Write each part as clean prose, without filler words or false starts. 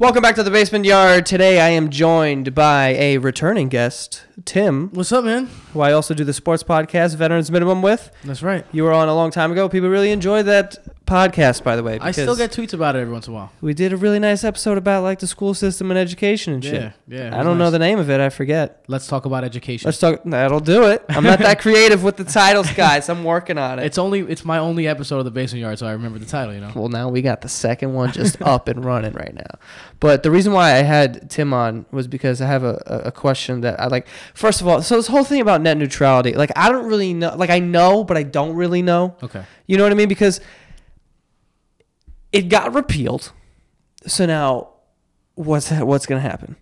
Welcome back to The Basement Yard. Today I am joined by a returning guest, Tim. What's up, man? Who I also do the sports podcast, Veterans Minimum, with. That's right. You were on a long time ago. People really enjoy that podcast, by the way. I still get tweets about it every once in a while. We did a really nice episode about like the school system and education and shit. Yeah. I don't know the name of it. I forget. Let's talk about education. Let's talk. That'll do it. I'm not that creative with the titles, guys. I'm working on it. It's my only episode of The Basement Yard, so I remember the title, you know. Well, now we got the second one just up and running right now. But the reason why I had Tim on was because I have a question that I like. First of all, so this whole thing about net neutrality, like I don't really know. Like I know, but I don't really know. Okay. You know what I mean? Because it got repealed. So now what's going to happen?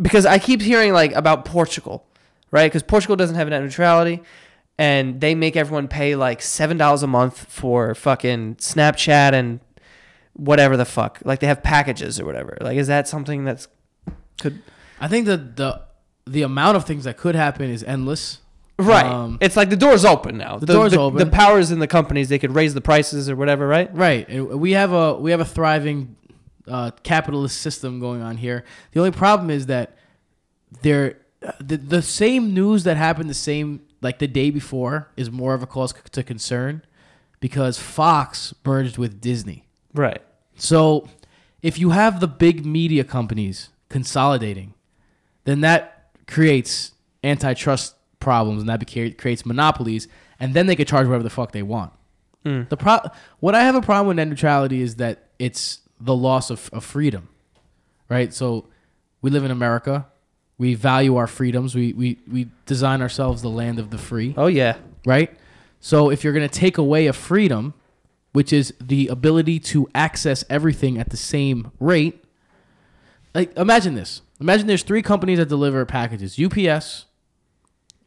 Because I keep hearing like about Portugal, right? Because Portugal doesn't have net neutrality and they make everyone pay like $7 a month for fucking Snapchat and whatever the fuck. Like they have packages or whatever. Like is that something that's could... I think that the amount of things that could happen is endless. Right. It's like the door's open now. The door's open. The powers in the companies, they could raise the prices or whatever, right? Right. We have a thriving capitalist system going on here. The only problem is that the same news that happened the day before is more of a cause to concern because Fox merged with Disney. Right. So if you have the big media companies consolidating, then that creates antitrust problems and that creates monopolies, and then they could charge whatever the fuck they want. Mm. What I have a problem with net neutrality is that it's the loss of freedom, right? So we live in America. We value our freedoms. We design ourselves the land of the free. Oh, yeah. Right? So if you're going to take away a freedom, which is the ability to access everything at the same rate, like imagine this. Imagine there's three companies that deliver packages: UPS,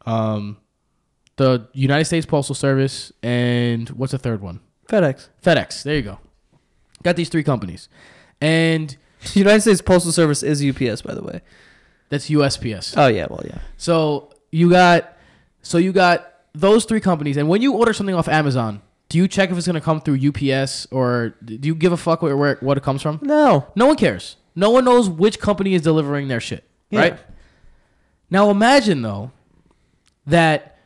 the United States Postal Service, and what's the third one? FedEx. There you go. Got these three companies. And the United States Postal Service is UPS, by the way. That's USPS. Oh yeah, well yeah. So you got those three companies, and when you order something off Amazon, do you check if it's going to come through UPS, or do you give a fuck what it comes from? No. No one cares. No one knows which company is delivering their shit, yeah. Right? Now imagine though that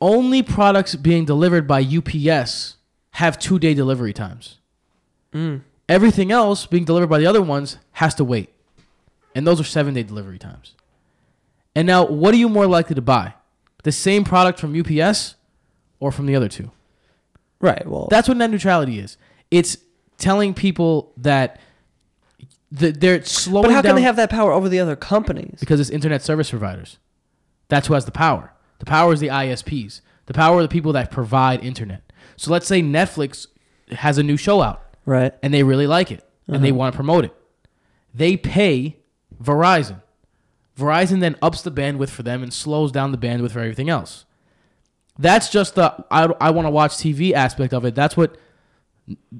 only products being delivered by UPS have 2-day delivery times. Mm. Everything else being delivered by the other ones has to wait. And those are 7-day delivery times. And now, what are you more likely to buy? The same product from UPS or from the other two? Right. Well, that's what net neutrality is. It's telling people that they're slowing down. But how can they have that power over the other companies? Because it's internet service providers. That's who has the power. The power is the ISPs. The power are the people that provide internet. So let's say Netflix has a new show out. Right. And they really like it. Uh-huh. And they want to promote it. They pay Verizon. Verizon then ups the bandwidth for them and slows down the bandwidth for everything else. That's just the I want to watch TV aspect of it. That's what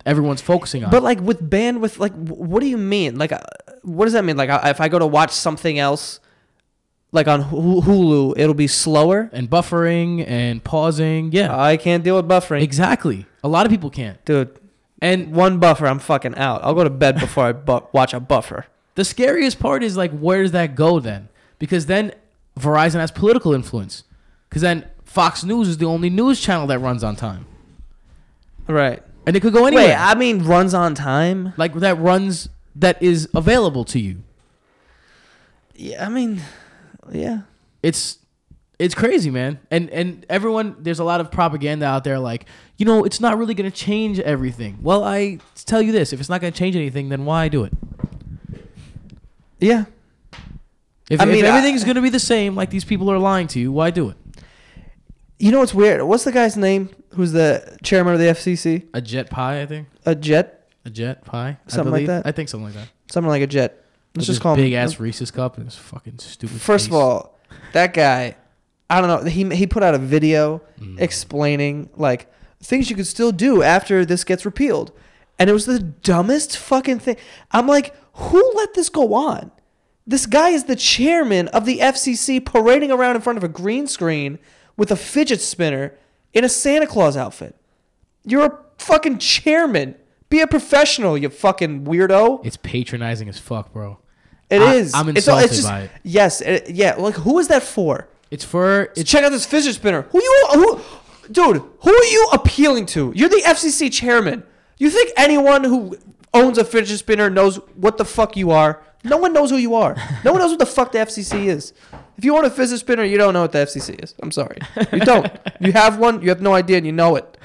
everyone's focusing on. But like with bandwidth, like what do you mean? Like what does that mean? Like if I go to watch something else, like on Hulu, it'll be slower? And buffering and pausing. Yeah. I can't deal with buffering. Exactly. A lot of people can't. Dude. And one buffer, I'm fucking out. I'll go to bed before I watch a buffer. The scariest part is like, where does that go then? Because then Verizon has political influence. Because then Fox News is the only news channel that runs on time. Right. And it could go anywhere. Wait, I mean runs on time? Like that is available to you. Yeah, I mean, yeah. It's crazy, man. And everyone, there's a lot of propaganda out there like, you know, it's not really going to change everything. Well, I tell you this, if it's not going to change anything, then why do it? Yeah. If everything's going to be the same, like these people are lying to you, why do it? You know what's weird? What's the guy's name who's the chairman of the FCC? Ajit Pai, I think. Ajit Pai? Something like that? I think something like that. Something like Ajit. Let's just call him. Big-ass Reese's cup and his fucking stupid First face. Of all, that guy, I don't know. He put out a video explaining, like, things you could still do after this gets repealed. And it was the dumbest fucking thing. I'm like, who let this go on? This guy is the chairman of the FCC parading around in front of a green screen with a fidget spinner in a Santa Claus outfit. You're a fucking chairman. Be a professional, you fucking weirdo. It's patronizing as fuck, bro. It is. I'm insulted by it. Yes. Yeah. Like, who is that for? It's for... Check out this fidget spinner. Who are you appealing to? You're the FCC chairman. You think anyone who owns a fidget spinner knows what the fuck you are? No one knows who you are. No one knows what the fuck the FCC is. If you own a fidget spinner, you don't know what the FCC is. I'm sorry. You don't. You have one, you have no idea, and you know it.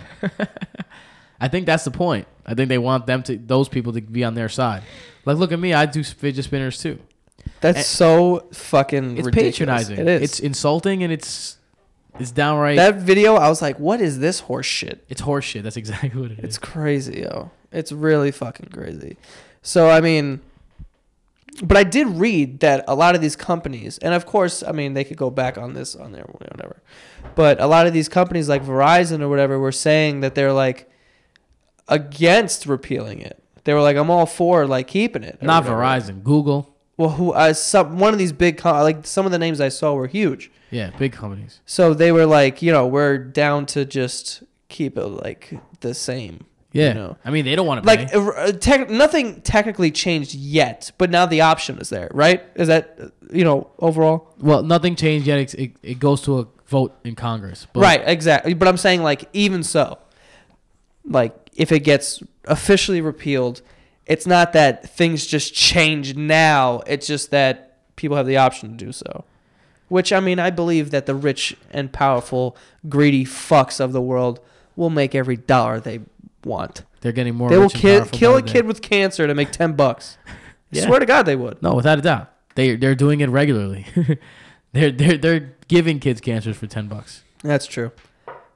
I think that's the point. I think they want those people to be on their side. Like, look at me. I do fidget spinners, too. That's so fucking ridiculous. It's patronizing. It is. It's insulting, and it's downright... That video, I was like, what is this horse shit? It's horse shit. That's exactly what it is. It's crazy, yo. It's really fucking crazy. So, I mean... But I did read that a lot of these companies, and of course, I mean, they could go back on this, on there, whatever. But a lot of these companies like Verizon or whatever were saying that they're like against repealing it. They were like, I'm all for like keeping it. Not whatever. Verizon, Google. Well, one of these big, like some of the names I saw were huge. Yeah, big companies. So they were like, you know, we're down to just keep it like the same. Yeah, you know? I mean, they don't want to pay. Like, nothing technically changed yet, but now the option is there, right? Is that, you know, overall? Well, nothing changed yet. It goes to a vote in Congress. But right, exactly. But I'm saying, like, even so, like, if it gets officially repealed, it's not that things just change now. It's just that people have the option to do so. Which, I mean, I believe that the rich and powerful, greedy fucks of the world will make every dollar they want. They're getting more. They will kill a kid with cancer to make $10. Yeah. Swear to God, they would. No, without a doubt, they're doing it regularly. they're giving kids cancers for $10. That's true.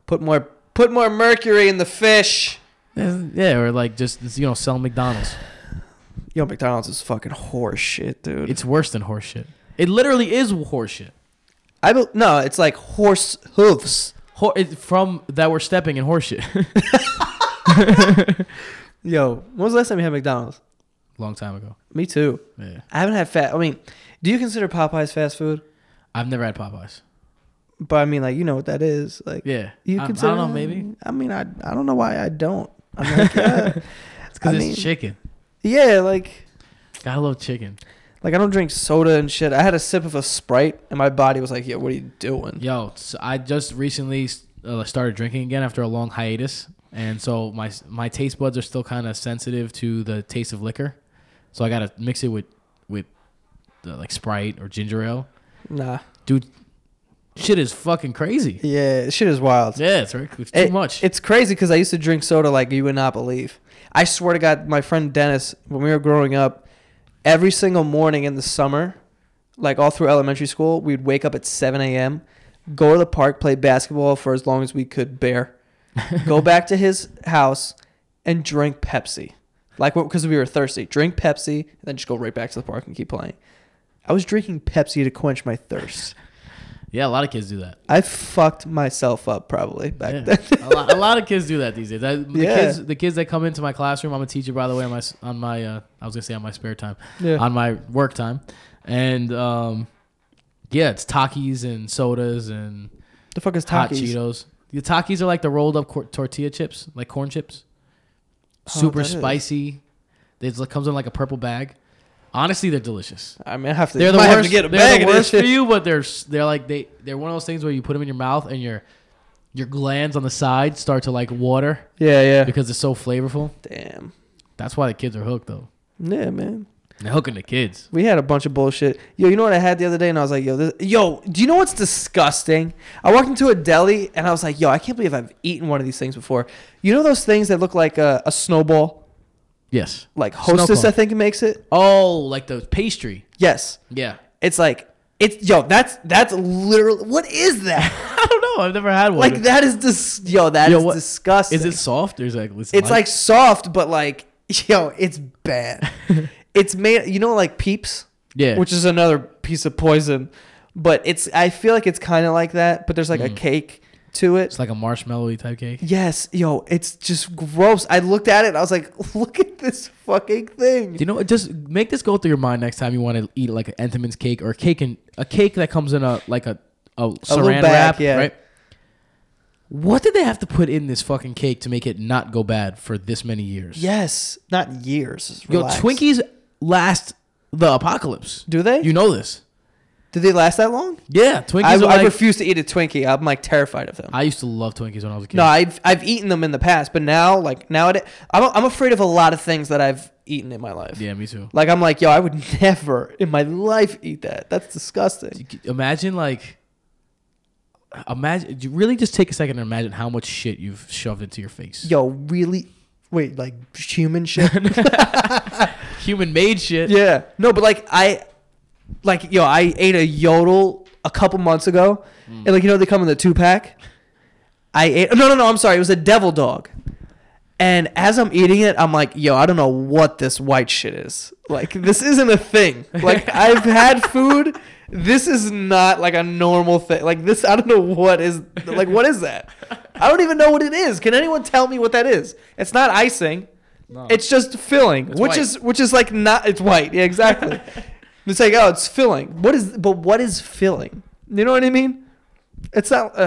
Put more mercury in the fish. Yeah, or like just sell McDonald's. Yo, McDonald's is fucking horse shit, dude. It's worse than horse shit. It literally is horse shit. No, it's like horse hooves from that we're stepping in horse shit. Yo, when was the last time you had McDonald's? Long time ago. Me too. Yeah. I haven't had I mean, do you consider Popeyes fast food? I've never had Popeyes. But I mean, like, you know what that is. Like, yeah. I don't know, maybe. I mean, I don't know why I don't. I'm like, yeah. It's because it's chicken. Yeah, like. Gotta love chicken. Like, I don't drink soda and shit. I had a sip of a Sprite, and my body was like, yo, what are you doing? Yo, so I just recently started drinking again after a long hiatus. And so my taste buds are still kind of sensitive to the taste of liquor. So I got to mix it with like Sprite or ginger ale. Nah. Dude, shit is fucking crazy. Yeah, shit is wild. Yeah, it's too much. It's crazy because I used to drink soda like you would not believe. I swear to God, my friend Dennis, when we were growing up, every single morning in the summer, like all through elementary school, we'd wake up at 7 a.m., go to the park, play basketball for as long as we could bear. Go back to his house and drink Pepsi, like, because we were thirsty. Drink Pepsi and then just go right back to the park and keep playing. I was drinking Pepsi to quench my thirst. Yeah, a lot of kids do that. I fucked myself up probably back then. a lot of kids do that these days. The kids that come into my classroom. I'm a teacher, by the way. On my spare time, yeah. On my work time, and yeah, it's Takis and sodas and the fuck is Takis? Hot Cheetos. The Takis are like the rolled up tortilla chips, like corn chips. Super spicy. It comes in like a purple bag. Honestly, they're delicious. I mean, I have to. They're the worst. Have to get a bag they're the worst for you, but they're one of those things where you put them in your mouth and your glands on the side start to like water. Yeah. Because it's so flavorful. Damn. That's why the kids are hooked, though. Yeah, man. They're hooking the kids. We had a bunch of bullshit. Yo, you know what I had the other day? And I was like, do you know what's disgusting? I walked into a deli and I was like, yo, I can't believe I've eaten one of these things before. You know those things that look like a snowball? Yes. Like Hostess, I think it makes it. Oh, like the pastry. Yes. Yeah. It's like, that's literally, what is that? I don't know. I've never had one. Like that is, is disgusting. Is it soft? Or is it it's like soft, but like, yo, it's bad. It's made, you know, like Peeps? Yeah. Which is another piece of poison. But I feel like it's kind of like that, but there's like a cake to it. It's like a marshmallow-y type cake? Yes. Yo, it's just gross. I looked at it and I was like, look at this fucking thing. You know, just make this go through your mind next time you want to eat like an Entenmann's cake or a cake that comes in a saran wrap, yeah. Right? What did they have to put in this fucking cake to make it not go bad for this many years? Yes, not years. Relax. Yo, Twinkies last the apocalypse. Do they? You know this. Do they last that long? Yeah, Twinkies. I refuse to eat a Twinkie. I'm like terrified of them. I used to love Twinkies when I was a kid. No, I've eaten them in the past, but now like nowadays, I'm afraid of a lot of things that I've eaten in my life. Yeah, me too. Like I'm like, yo, I would never in my life eat that. That's disgusting. Imagine you really just take a second and imagine how much shit you've shoved into your face. Yo, really? Wait, like human shit? Human made shit. Yeah. No, but like I ate a Yodel a couple months ago. Mm. And like, you know, they come in the 2-pack. I'm sorry. It was a Devil Dog. And as I'm eating it, I'm like, yo, I don't know what this white shit is. Like, this isn't a thing. Like, I've had food. This is not like a normal thing. Like this, I don't know what is that? I don't even know what it is. Can anyone tell me what that is? It's not icing. No. It's just filling, which is like not, it's white. Yeah, exactly. It's like, oh, it's filling. What is filling? You know what I mean? It's not,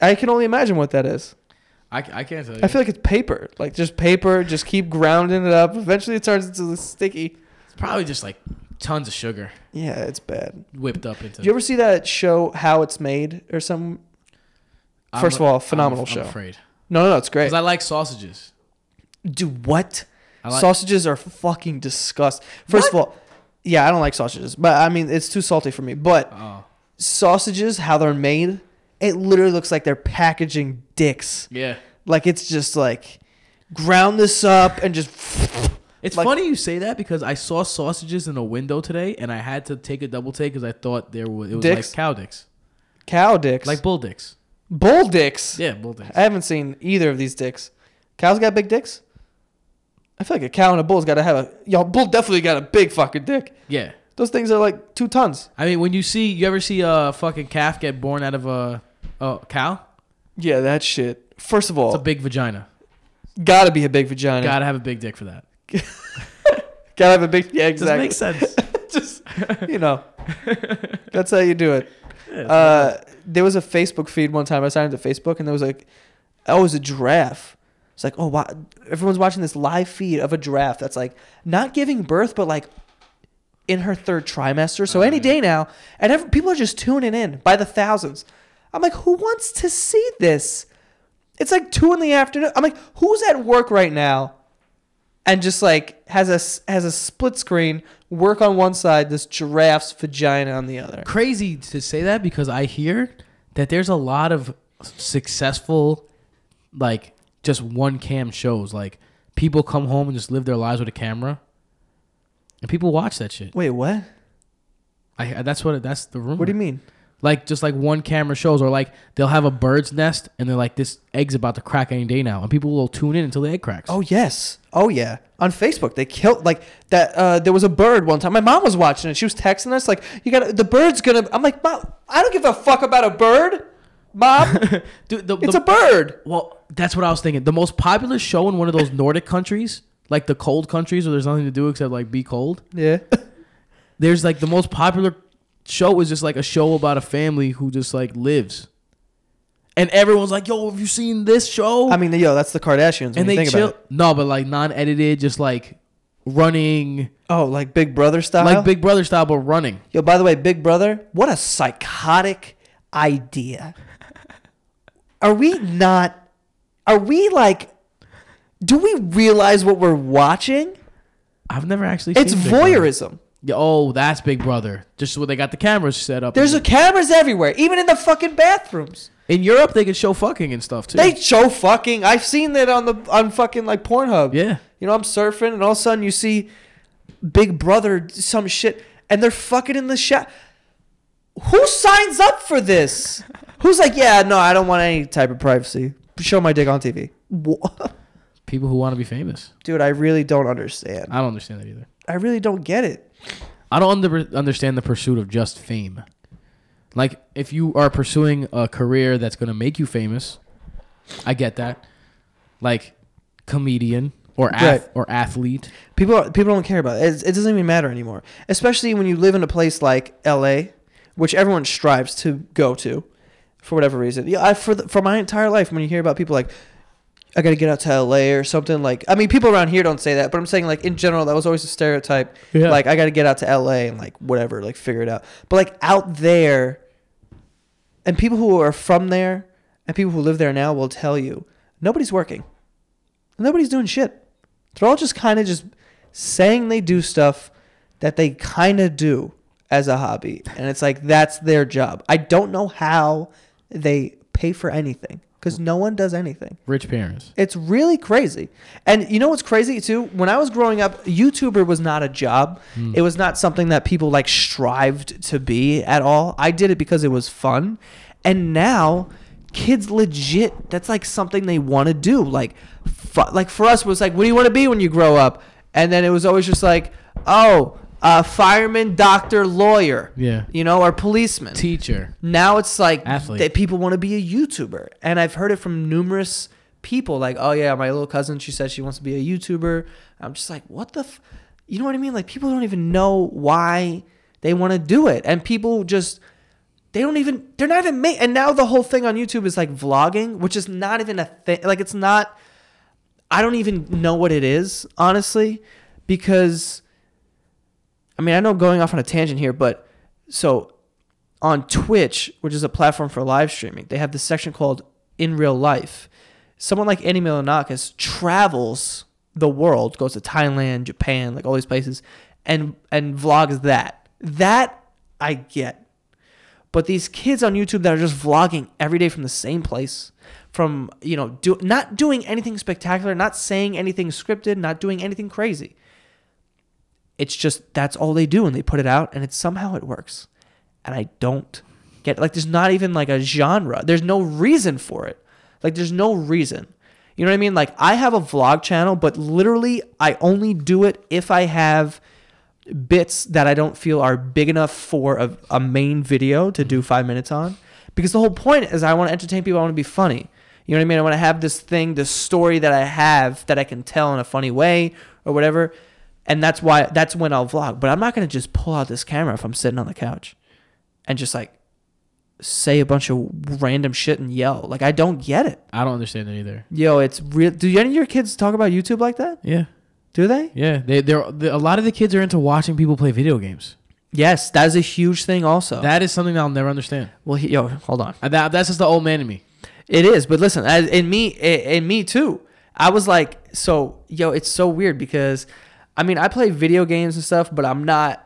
I can only imagine what that is. I can't tell you. I feel like it's paper, like just paper, just keep grounding it up. Eventually it turns into this sticky. It's probably just like tons of sugar. Yeah, it's bad. Whipped up into. Do you ever see that show How It's Made or something? First of all, phenomenal show. I'm afraid. No, it's great. Because I like sausages. Dude, what? Sausages are fucking disgusting. First of all, yeah, I don't like sausages. But I mean, it's too salty for me. But sausages, how they're made, it literally looks like they're packaging dicks. Yeah. Like it's just like ground this up and just... It's like, funny you say that because I saw sausages in a window today and I had to take a double take because I thought it was dicks? Like cow dicks. Cow dicks? Like bull dicks. Bull dicks? Yeah, bull dicks. I haven't seen either of these dicks. Cows got big dicks? I feel like a cow and a bull's got to have a... Yo, bull definitely got a big fucking dick. Yeah. Those things are like 2 tons. I mean, when you ever see a fucking calf get born out of a cow? Yeah, that shit. First of all... It's a big vagina. Gotta be a big vagina. Gotta have a big dick for that. Gotta have a big... Yeah, exactly. Doesn't make sense. Just, you know. That's how you do it. Yeah, there was a Facebook feed one time. I signed into Facebook and there was like... Oh, it was a giraffe. It's like, oh, wow. Everyone's watching this live feed of a giraffe that's like not giving birth, but like in her 3rd trimester. So any day now. And people are just tuning in by the thousands. I'm like, who wants to see this? It's like 2 p.m. I'm like, who's at work right now? And just like has a split screen, work on one side, this giraffe's vagina on the other. Crazy to say that because I hear that there's a lot of successful, like just one cam shows. Like people come home and just live their lives with a camera, and people watch that shit. Wait, what? That's the rumor. What do you mean? Like just like one camera shows, or like they'll have a bird's nest and they're like, this egg's about to crack any day now, and people will tune in until the egg cracks. Oh yes, oh yeah. On Facebook, they killed like that. There was a bird one time. My mom was watching it. She was texting us like, "You got the bird's gonna." I'm like, "Mom, I don't give a fuck about a bird, Mom. Dude, it's a bird." Well, that's what I was thinking. The most popular show in one of those Nordic countries, like the cold countries where there's nothing to do except like be cold. Yeah. There's like the most popular show is just like a show about a family who just like lives, and everyone's like, "Yo, have you seen this show?" I mean, yo, that's the Kardashians. And they think about it. No, but like non-edited, just like running. Oh, like Big Brother style. Like Big Brother style, but running. Yo, by the way, Big Brother, what a psychotic idea. Are we not? Are we like? Do we realize what we're watching? I've never actually seen it. It's voyeurism. Oh, that's Big Brother. Just where they got the cameras set up. There's cameras everywhere, even in the fucking bathrooms. In Europe, they can show fucking and stuff too. They show fucking. I've seen that on fucking like Pornhub. Yeah, you know, I'm surfing and all of a sudden you see Big Brother some shit and they're fucking in the shower. Who signs up for this? Who's like, yeah, no, I don't want any type of privacy. Show my dick on TV. What? People who want to be famous. Dude, I really don't understand. I don't understand that either. I really don't get it. I don't understand the pursuit of just fame. Like, if you are pursuing a career that's going to make you famous, I get that. Like, comedian or or athlete. People don't care about it. It doesn't even matter anymore. Especially when you live in a place like L.A., which everyone strives to go to for whatever reason. Yeah, for my entire life, when you hear about people like, I got to get out to LA or something, like, I mean, people around here don't say that, but I'm saying, like, in general, that was always a stereotype. Yeah. Like, I got to get out to LA and, like, whatever, like, figure it out. But, like, out there, and people who are from there and people who live there now will tell you, nobody's working. Nobody's doing shit. They're all just kind of just saying they do stuff that they kind of do as a hobby. And it's like, that's their job. I don't know how they pay for anything, because no one does anything. Rich parents. It's really crazy. And you know what's crazy too? When I was growing up, YouTuber was not a job. It was not something that people like strived to be at all. I did it because it was fun. And now kids legit, that's like something they want to do. Like, like for us, it was like, what do you want to be when you grow up? And then it was always just like, oh, fireman, doctor, lawyer, yeah, you know, or policeman, teacher. Now it's like athlete. That people want to be a YouTuber, and I've heard it from numerous people. Like, oh yeah, my little cousin, she said she wants to be a YouTuber. I'm just like, what the, you know what I mean? Like, people don't even know why they want to do it, and people just, they don't even, they're not even And now the whole thing on YouTube is like vlogging, which is not even a thing. Like, it's not. I don't even know what it is, honestly, because. I mean, I know I'm going off on a tangent here, but so on Twitch, which is a platform for live streaming, they have this section called In Real Life. Someone like Annie Milonakis travels the world, goes to Thailand, Japan, like all these places, and vlogs that. That I get. But these kids on YouTube that are just vlogging every day from the same place, from, you know, not doing anything spectacular, not saying anything scripted, not doing anything crazy. It's just, that's all they do, and they put it out, and it's somehow it works. And I don't get, like, there's not even like a genre. There's no reason for it. Like, there's no reason. You know what I mean? Like, I have a vlog channel, but literally I only do it if I have bits that I don't feel are big enough for a main video to do 5 minutes on. Because the whole point is I want to entertain people. I want to be funny. You know what I mean? I want to have this thing, this story that I have that I can tell in a funny way or whatever. And that's why, that's when I'll vlog. But I'm not going to just pull out this camera if I'm sitting on the couch and just like say a bunch of random shit and yell. Like, I don't get it. I don't understand it either. Yo, it's real. Do any of your kids talk about YouTube like that? Yeah. Do they? Yeah. A lot of the kids are into watching people play video games. Yes. That is a huge thing also. That is something that I'll never understand. Well, yo, hold on. That's just the old man in me. It is. But listen, in me too, I was like, so, yo, it's so weird because... I mean, I play video games and stuff, but I'm not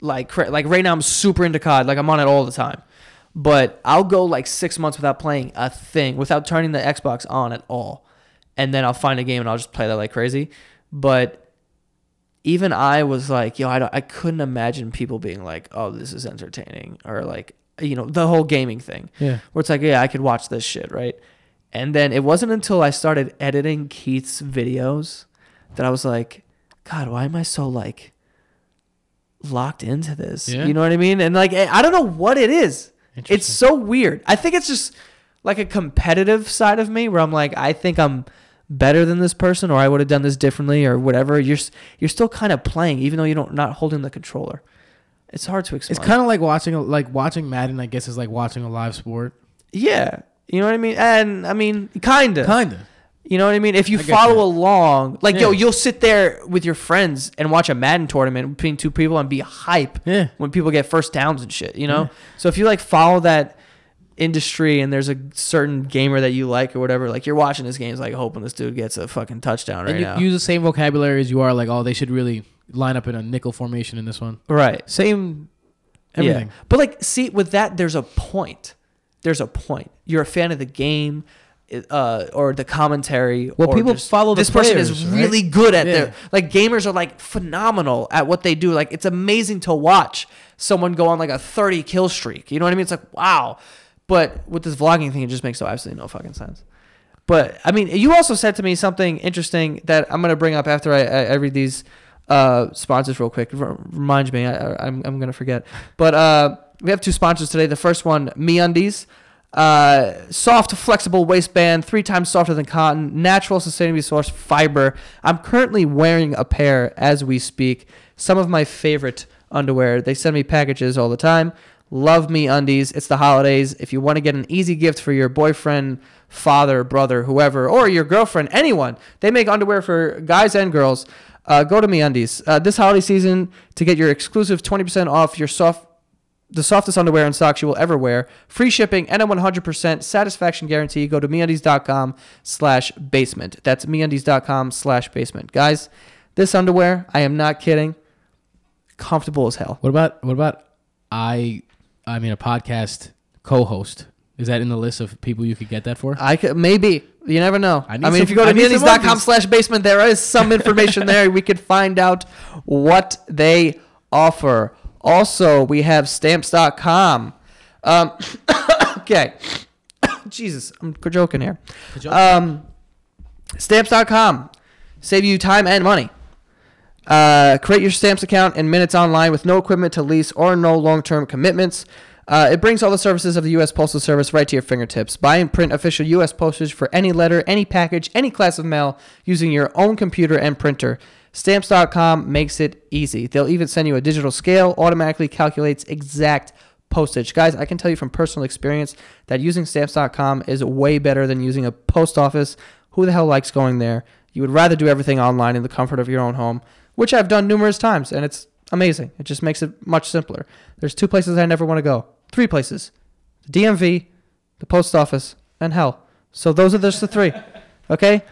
like right now I'm super into COD. Like, I'm on it all the time, but I'll go like 6 months without playing a thing, without turning the Xbox on at all. And then I'll find a game and I'll just play that like crazy. But even I was like, yo, I couldn't imagine people being like, oh, this is entertaining, or like, you know, the whole gaming thing. Yeah. Where it's like, yeah, I could watch this shit, right? And then it wasn't until I started editing Keith's videos that I was like, God, why am I so like locked into this? Yeah. You know what I mean? And like, I don't know what it is. It's so weird. I think it's just like a competitive side of me where I'm like, I think I'm better than this person, or I would have done this differently, or whatever. You're still kind of playing, even though you're not holding the controller. It's hard to explain. It's kind of like watching Madden, I guess, is like watching a live sport. Yeah. You know what I mean? And I mean, kind of. You know what I mean? If you follow along, like, yeah. Yo, you'll sit there with your friends and watch a Madden tournament between two people and be hype when people get first downs and shit, you know? Yeah. So if you, like, follow that industry and there's a certain gamer that you like or whatever, like, you're watching this game, it's like, hoping this dude gets a fucking touchdown right now. And you use the same vocabulary as you are, like, oh, they should really line up in a nickel formation in this one. Right. Same everything. Yeah. But, like, see, with that, there's a point. You're a fan of the game. Or the commentary. Well, people just follow this players, person is really good at their... Like, gamers are, like, phenomenal at what they do. Like, it's amazing to watch someone go on, like, a 30-kill streak. You know what I mean? It's like, wow. But with this vlogging thing, it just makes absolutely no fucking sense. But, I mean, you also said to me something interesting that I'm going to bring up after I read these sponsors real quick. Reminds me. I'm going to forget. But we have two sponsors today. The first one, MeUndies. Soft, flexible waistband, 3 times softer than cotton, natural, sustainably sourced fiber. I'm currently wearing a pair as we speak. Some of my favorite underwear. They send me packages all the time. Love MeUndies. It's the holidays. If you want to get an easy gift for your boyfriend, father, brother, whoever, or your girlfriend, anyone, they make underwear for guys and girls. Go to MeUndies this holiday season to get your exclusive 20% off your the softest underwear and socks you will ever wear. Free shipping and a 100% satisfaction guarantee. Go to MeUndies.com/basement. That's MeUndies.com/basement. Guys, this underwear, I am not kidding, comfortable as hell. What about I mean, a podcast co-host? Is that in the list of people you could get that for? I could, maybe. You never know. I mean, if you go to MeUndies.com/basement, there is some information there. We could find out what they offer. Also, we have Stamps.com. Okay. Jesus, I'm joking here. Stamps.com. Save you time and money. Create your Stamps account in minutes online with no equipment to lease or no long-term commitments. It brings all the services of the U.S. Postal Service right to your fingertips. Buy and print official U.S. postage for any letter, any package, any class of mail using your own computer and printer. Stamps.com makes it easy. They'll even send you a digital scale, automatically calculates exact postage. Guys, I can tell you from personal experience that using Stamps.com is way better than using a post office. Who the hell likes going there? You would rather do everything online in the comfort of your own home, which I've done numerous times, and it's amazing. It just makes it much simpler. There's two places I never want to go. Three places: the DMV, the post office, and hell. So those are just the three. Okay?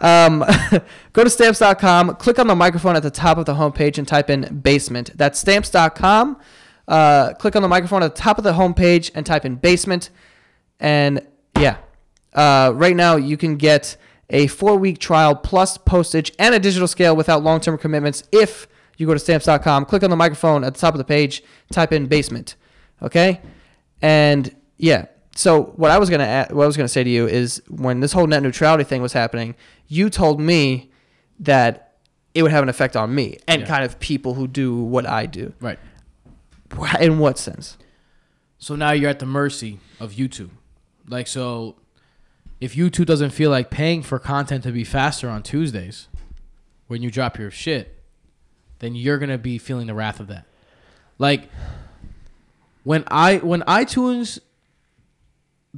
Go to stamps.com, click on the microphone at the top of the homepage and type in basement. That's stamps.com. Click on the microphone at the top of the homepage and type in basement. And yeah, right now you can get a 4-week trial plus postage and a digital scale without long-term commitments if you go to stamps.com, click on the microphone at the top of the page, type in basement. Okay, and yeah. So what I was gonna say to you is, when this whole net neutrality thing was happening, you told me that it would have an effect on me and kind of people who do what I do. Right. In what sense? So now you're at the mercy of YouTube. Like, so if YouTube doesn't feel like paying for content to be faster on Tuesdays when you drop your shit, then you're gonna be feeling the wrath of that. Like, When iTunes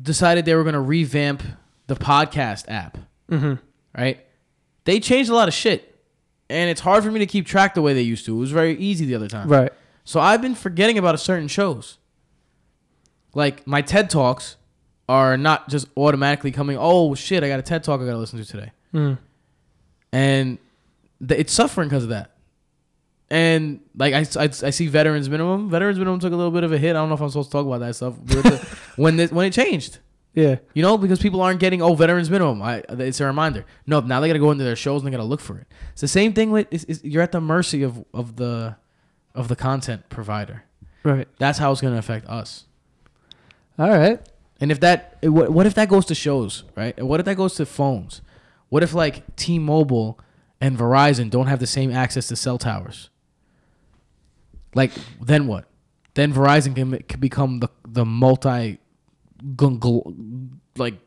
decided they were going to revamp the podcast app, right? They changed a lot of shit, and it's hard for me to keep track the way they used to. It was very easy the other time. Right. So I've been forgetting about certain shows. Like, my TED Talks are not just automatically coming, oh, shit, I got a TED Talk I got to listen to today. And it's suffering because of that. And like I see Veterans Minimum. Veterans Minimum took a little bit of a hit. I don't know if I'm supposed to talk about that stuff when it changed. Yeah, you know, because people aren't getting Veterans Minimum. It's a reminder. No, now they got to go into their shows and they got to look for it. It's the same thing with you're at the mercy of the content provider. Right. That's how it's going to affect us. All right. And if that, what if that goes to shows, right? And what if that goes to phones? What if like T-Mobile and Verizon don't have the same access to cell towers? Like, then what? Then Verizon can become the multi, like, I don't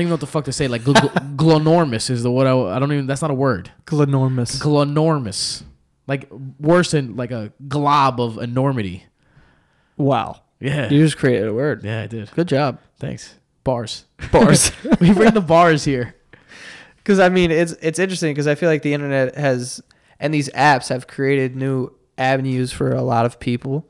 even know what the fuck to say. Like, glonormous is the what I don't even, that's not a word. Glonormous. Glonormous. Like, worse than, like, a glob of enormity. Wow. Yeah. You just created a word. Yeah, I did. Good job. Thanks. Bars. Bars. We bring the bars here. Because, I mean, it's interesting because I feel like the internet has, and these apps have created new avenues for a lot of people.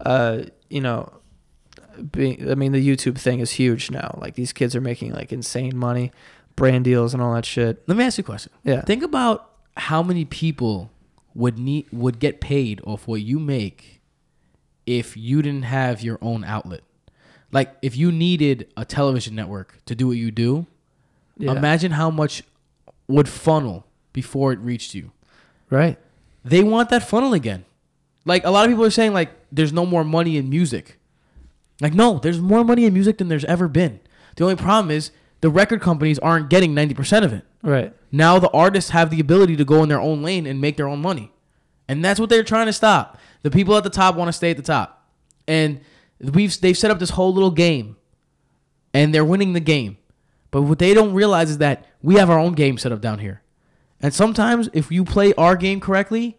The YouTube thing is huge now. Like, these kids are making like insane money, brand deals and all that shit. Let me ask you a question. Yeah. Think about how many people would get paid off what you make if you didn't have your own outlet. Like, if you needed a television network to do what you do, imagine how much would funnel before it reached you. Right. They want that funnel again. Like, a lot of people are saying, like, there's no more money in music. Like, no, there's more money in music than there's ever been. The only problem is the record companies aren't getting 90% of it. Right. Now the artists have the ability to go in their own lane and make their own money. And that's what they're trying to stop. The people at the top want to stay at the top. And they've set up this whole little game. And they're winning the game. But what they don't realize is that we have our own game set up down here. And sometimes if you play our game correctly,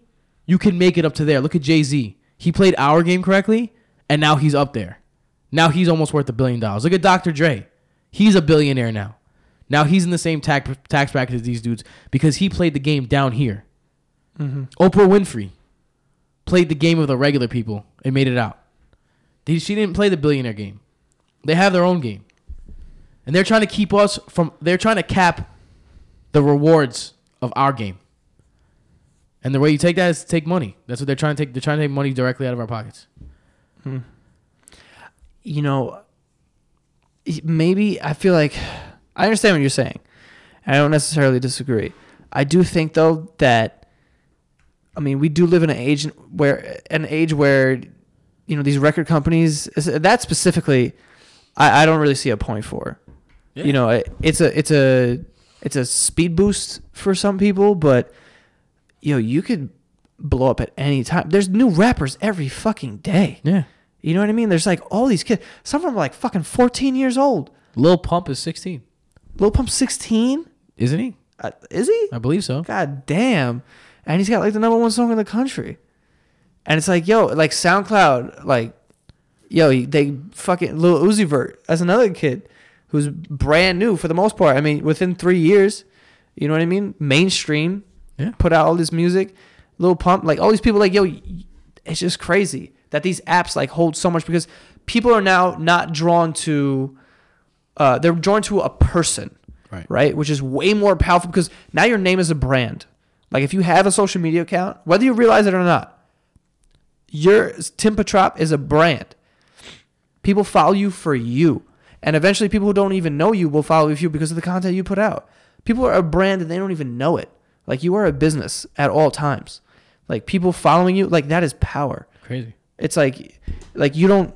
you can make it up to there. Look at Jay-Z. He played our game correctly And now he's up there. Now he's almost worth $1 billion. Look at Dr. Dre. He's a billionaire now. Now he's in the same tax bracket as these dudes because he played the game down here. Mm-hmm. Oprah Winfrey played the game of the regular people and made it out. She didn't play the billionaire game. They have their own game. And they're trying to keep us from... They're trying to cap the rewards of our game. And the way you take that is to take money. That's what they're trying to take. They're trying to take money directly out of our pockets. Hmm. You know, maybe I feel like... I understand what you're saying. I don't necessarily disagree. I do think, though, that... I mean, we do live in an age where... You know, these record companies, that specifically, I don't really see a point for. Yeah. You know, it's a speed boost for some people, but you know, you could blow up at any time. There's new rappers every fucking day. Yeah, you know what I mean. There's like all these kids. Some of them are like fucking 14 years old. Lil Pump is 16. Lil Pump's 16, isn't he? Is he? I believe so. God damn, and he's got like the #1 song in the country. And it's like, yo, like SoundCloud, like, yo, they fucking... Lil Uzi Vert, that's another kid who's brand new for the most part. I mean, within 3 years, you know what I mean? Mainstream, yeah. Put out all this music. Lil Pump, like all these people, like, yo, it's just crazy that these apps like hold so much because people are now not drawn to... they're drawn to a person, right? Which is way more powerful because now your name is a brand. Like if you have a social media account, whether you realize it or not, Tim Petrop is a brand. People follow you for you. And eventually people who don't even know you will follow you because of the content you put out. People are a brand and they don't even know it. Like you are a business at all times. Like people following you, like that is power. Crazy. It's like you don't,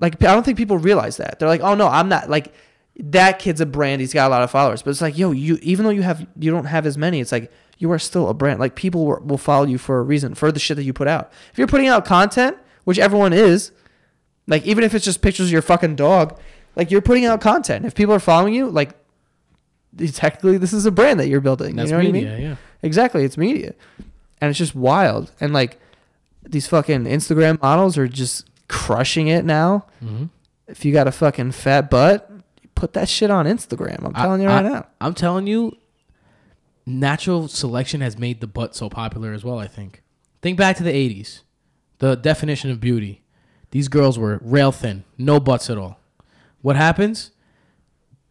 like I don't think people realize that. They're like, oh no, I'm not, like that kid's a brand. He's got a lot of followers. But it's like, yo, even though you don't have as many, it's like, you are still a brand. Like people will follow you for a reason, for the shit that you put out. If you're putting out content, which everyone is, like even if it's just pictures of your fucking dog, like you're putting out content. If people are following you, like technically this is a brand that you're building. That's, you know, media, what I mean? Yeah. Exactly, it's media. And it's just wild. And like these fucking Instagram models are just crushing it now. Mm-hmm. If you got a fucking fat butt, put that shit on Instagram. I'm telling you right now. I'm telling you. Natural selection has made the butt so popular as well, I think. Think back to the 80s. The definition of beauty. These girls were rail thin. No butts at all. What happens?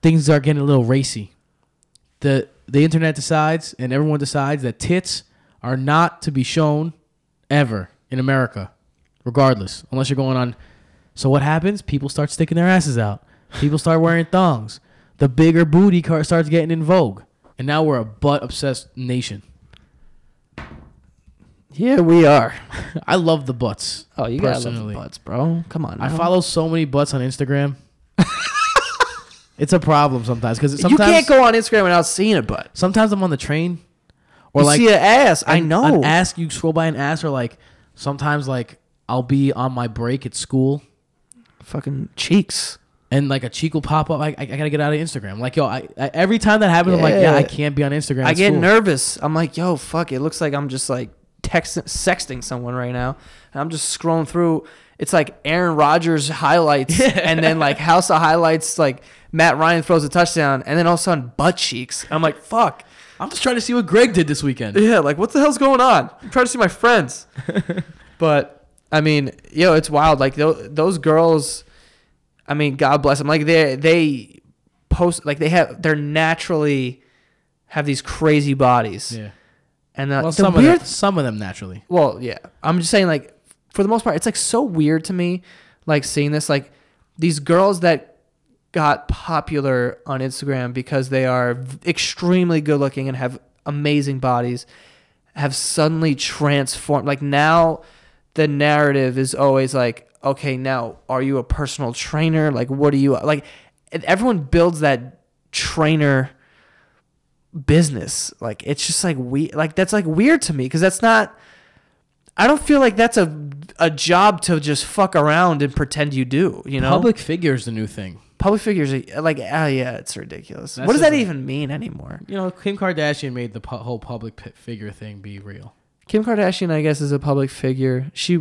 Things are getting a little racy. The internet decides and everyone decides that tits are not to be shown ever in America. Regardless. Unless you're going on. So what happens? People start sticking their asses out. People start wearing thongs. The bigger booty starts getting in vogue. And now we're a butt-obsessed nation. Yeah, we are. I love the butts. Oh, you gotta love the butts, bro. Come on now. I follow so many butts on Instagram. It's a problem sometimes. You can't go on Instagram without seeing a butt. Sometimes I'm on the train. Or you like see an ass. I know. An ass. You scroll by an ass. Or like sometimes like I'll be on my break at school. Fucking cheeks. And like a cheek will pop up. I gotta get out of Instagram. Like, yo, I every time that happens, yeah. I'm like, yeah, I can't be on Instagram. I get nervous. I'm like, yo, fuck. It looks like I'm just like sexting someone right now. And I'm just scrolling through. It's like Aaron Rodgers highlights. And then like House of Highlights, like Matt Ryan throws a touchdown. And then all of a sudden, butt cheeks. I'm like, fuck. I'm just trying to see what Greg did this weekend. Yeah, like what the hell's going on? I'm trying to see my friends. But I mean, yo, it's wild. Like those girls... I mean, God bless them. Like they post, like they're naturally have these crazy bodies. Yeah. And well, some of them naturally. Well, yeah. I'm just saying, like for the most part, it's like so weird to me, like seeing this, like these girls that got popular on Instagram because they are extremely good looking and have amazing bodies, have suddenly transformed. Like now, the narrative is always like, okay, now, are you a personal trainer? Like, what are you... Like, everyone builds that trainer business. Like, it's just, like, like that's, like, weird to me because that's not... I don't feel like that's a job to just fuck around and pretend you do, you know? Public figure is the new thing. Public figures are, like, oh, yeah, it's ridiculous. What does that even mean anymore? You know, Kim Kardashian made the whole public figure thing be real. Kim Kardashian, I guess, is a public figure. She...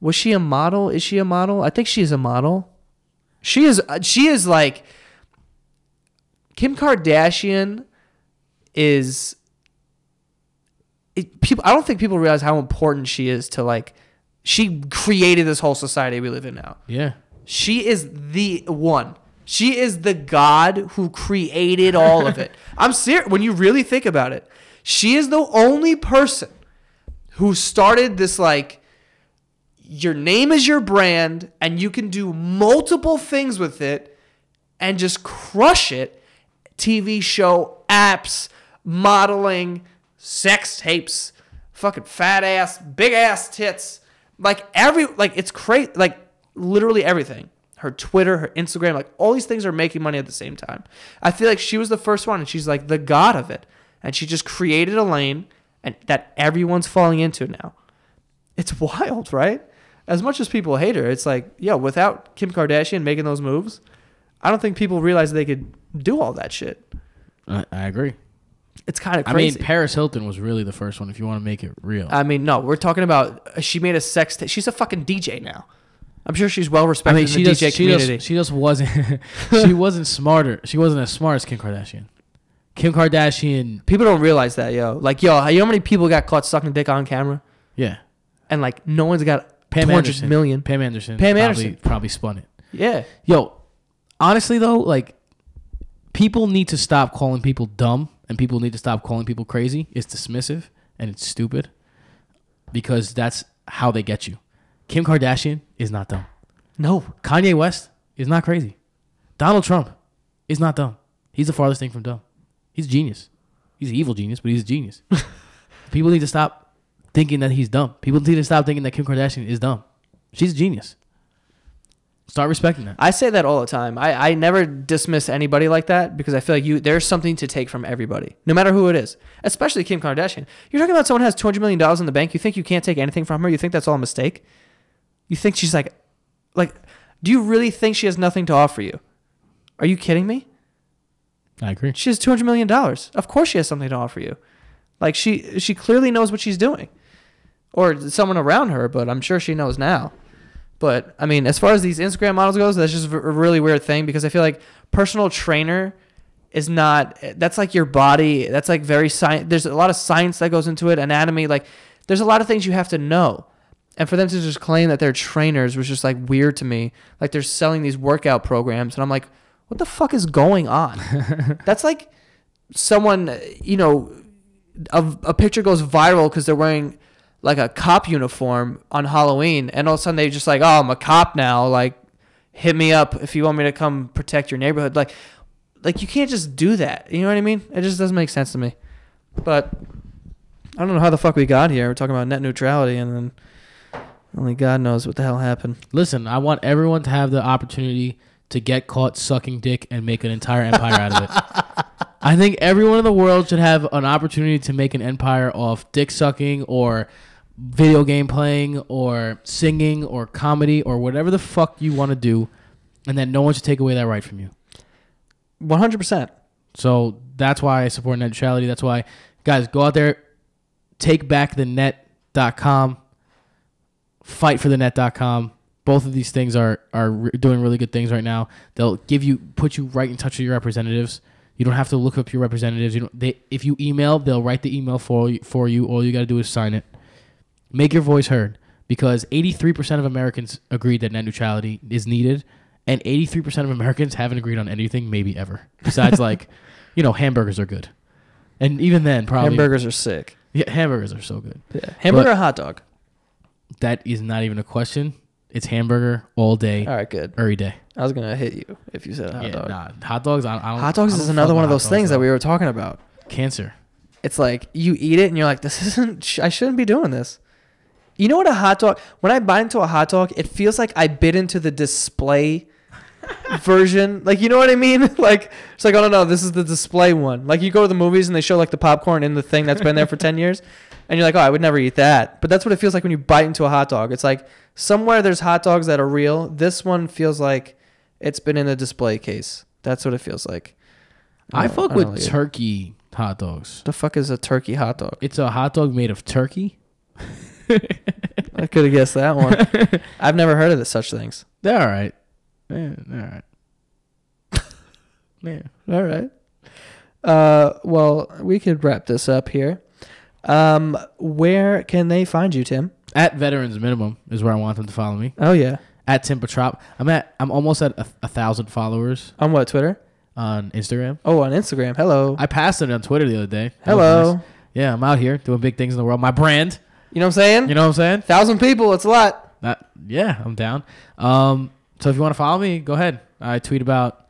Was she a model? Is she a model? I think she's a model. She is like... Kim Kardashian is... I don't think people realize how important she is to, like... She created this whole society we live in now. Yeah. She is the one. She is the god who created all of it. I'm serious. When you really think about it, she is the only person who started this, like... Your name is your brand, and you can do multiple things with it and just crush it. TV show, apps, modeling, sex tapes, fucking fat ass, big ass tits. It's crazy. Like, literally everything. Her Twitter, her Instagram, like, all these things are making money at the same time. I feel like she was the first one, and she's, like, the god of it. And she just created a lane and that everyone's falling into now. It's wild, right? As much as people hate her, it's like, yo, without Kim Kardashian making those moves, I don't think people realize they could do all that shit. I agree. It's kind of crazy. I mean, Paris Hilton was really the first one, if you want to make it real. I mean, no, we're talking about she made a sex tape. She's a fucking DJ now. I'm sure she's well-respected in the DJ community. She wasn't smarter. She wasn't as smart as Kim Kardashian. Kim Kardashian... People don't realize that, yo. Like, yo, you know how many people got caught sucking dick on camera? Yeah. And, like, no one's got $200 million. Pam Anderson probably spun it. Yeah. Yo, honestly, though, like, people need to stop calling people dumb and people need to stop calling people crazy. It's dismissive and it's stupid because that's how they get you. Kim Kardashian is not dumb. No. Kanye West is not crazy. Donald Trump is not dumb. He's the farthest thing from dumb. He's a genius. He's an evil genius, but he's a genius. People need to stop thinking that he's dumb. People need to stop thinking that Kim Kardashian is dumb. She's a genius. Start respecting that. I say that all the time. I never dismiss anybody like that because I feel like there's something to take from everybody, no matter who it is, especially Kim Kardashian. You're talking about someone who has $200 million in the bank. You think you can't take anything from her? You think that's all a mistake? You think she's like, do you really think she has nothing to offer you? Are you kidding me? I agree. She has $200 million. Of course she has something to offer you. Like, she clearly knows what she's doing. Or someone around her, but I'm sure she knows now. But, I mean, as far as these Instagram models goes, that's just a really weird thing because I feel like personal trainer is not... That's like your body. That's like very science. There's a lot of science that goes into it, anatomy. Like, there's a lot of things you have to know. And for them to just claim that they're trainers was just, like, weird to me. Like, they're selling these workout programs. And I'm like, what the fuck is going on? That's like someone, you know... A picture goes viral because they're wearing like a cop uniform on Halloween, and all of a sudden they just like, oh, I'm a cop now. Like, hit me up if you want me to come protect your neighborhood. Like you can't just do that. You know what I mean? It just doesn't make sense to me. But I don't know how the fuck we got here. We're talking about net neutrality, and then only God knows what the hell happened. Listen, I want everyone to have the opportunity to get caught sucking dick and make an entire empire out of it. I think everyone in the world should have an opportunity to make an empire off dick sucking or video game playing or singing or comedy or whatever the fuck you want to do, and that no one should take away that right from you. 100%. So that's why I support net neutrality. That's why, guys, go out there, takebackthenet.com, fightforthenet.com. Both of these things are doing really good things right now. They'll put you right in touch with your representatives. You don't have to look up your representatives. If you email, they'll write the email for you. All you got to do is sign it. Make your voice heard, because 83% of Americans agreed that net neutrality is needed, and 83% of Americans haven't agreed on anything maybe ever. Besides, like, you know, hamburgers are good. And even then, probably... Hamburgers are sick. Yeah, hamburgers are so good. Yeah. Hamburger or hot dog? That is not even a question. It's hamburger all day. All right, good. Every day. I was going to hit you if you said hot dog. Nah, hot dogs, I don't... Hot dogs is another one of those things that we were talking about. Cancer. It's like, you eat it and you're like, I shouldn't be doing this. You know what a hot dog... When I bite into a hot dog, it feels like I bit into the display version. Like, you know what I mean? Like, it's like, oh, no, this is the display one. Like, you go to the movies and they show, like, the popcorn in the thing that's been there for 10 years. And you're like, oh, I would never eat that. But that's what it feels like when you bite into a hot dog. It's like... Somewhere there's hot dogs that are real. This one feels like it's been in a display case. That's what it feels like. I fuck with turkey hot dogs. The fuck is a turkey hot dog? It's a hot dog made of turkey. I could have guessed that one. I've never heard of such things. They're all right. Yeah, all right. Yeah, all right. Well, we could wrap this up here. Where can they find you, Tim? At Veterans Minimum is where I want them to follow me. Oh yeah. At Tim Petrop. I'm almost at 1,000 followers. On what, Twitter? On Instagram. Oh, on Instagram. Hello. I passed it on Twitter the other day. Hello. Nice. Yeah, I'm out here doing big things in the world. My brand. You know what I'm saying? 1,000 people. It's a lot. Yeah, I'm down. So if you want to follow me, go ahead. I tweet about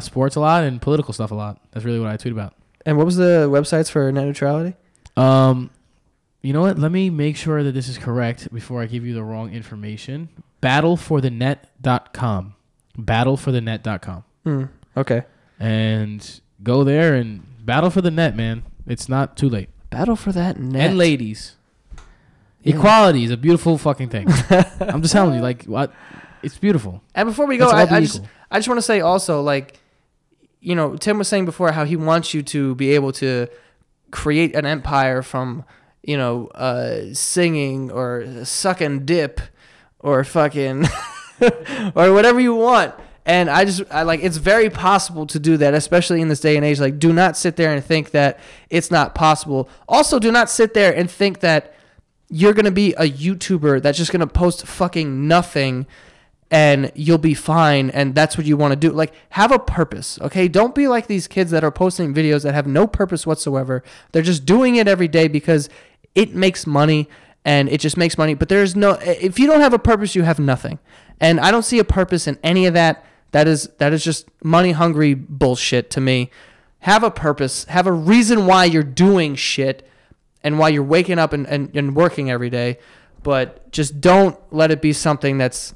sports a lot and political stuff a lot. That's really what I tweet about. And what was the websites for net neutrality? You know what? Let me make sure that this is correct before I give you the wrong information. Battleforthenet.com. Battleforthenet.com. Okay. And go there and battle for the net, man. It's not too late. Battle for that net. And ladies. Yeah. Equality is a beautiful fucking thing. I'm just telling you, like, what? It's beautiful. And before we go, I just want to say also, like, you know, Tim was saying before how he wants you to be able to create an empire from, you know, singing or sucking dip or fucking or whatever you want. And I like, it's very possible to do that, especially in this day and age. Like, do not sit there and think that it's not possible. Also, do not sit there and think that you're going to be a YouTuber that's just going to post fucking nothing and you'll be fine and that's what you want to do. Like, have a purpose, okay? Don't be like these kids that are posting videos that have no purpose whatsoever. They're just doing it every day because it makes money and it just makes money. But there's no, if you don't have a purpose, you have nothing. And I don't see a purpose in any of that. That is just money-hungry bullshit to me. Have a purpose. Have a reason why you're doing shit and why you're waking up and working every day. But just don't let it be something that's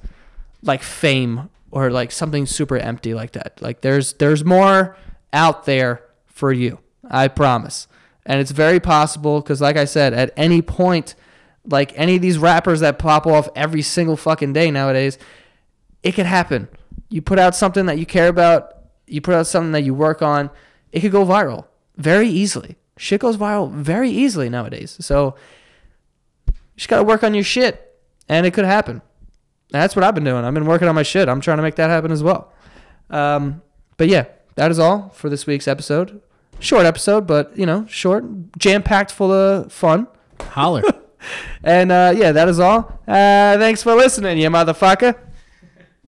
like fame or like something super empty like that. Like there's more out there for you. I promise. And it's very possible because like I said, at any point, like any of these rappers that pop off every single fucking day nowadays, it could happen. You put out something that you care about. You put out something that you work on. It could go viral very easily. Shit goes viral very easily nowadays. So you just got to work on your shit, and it could happen. And that's what I've been doing. I've been working on my shit. I'm trying to make that happen as well. But yeah, that is all for this week's episode. Short episode, but, you know, short, jam-packed full of fun. Holler. And, yeah, that is all. Thanks for listening, you motherfucker.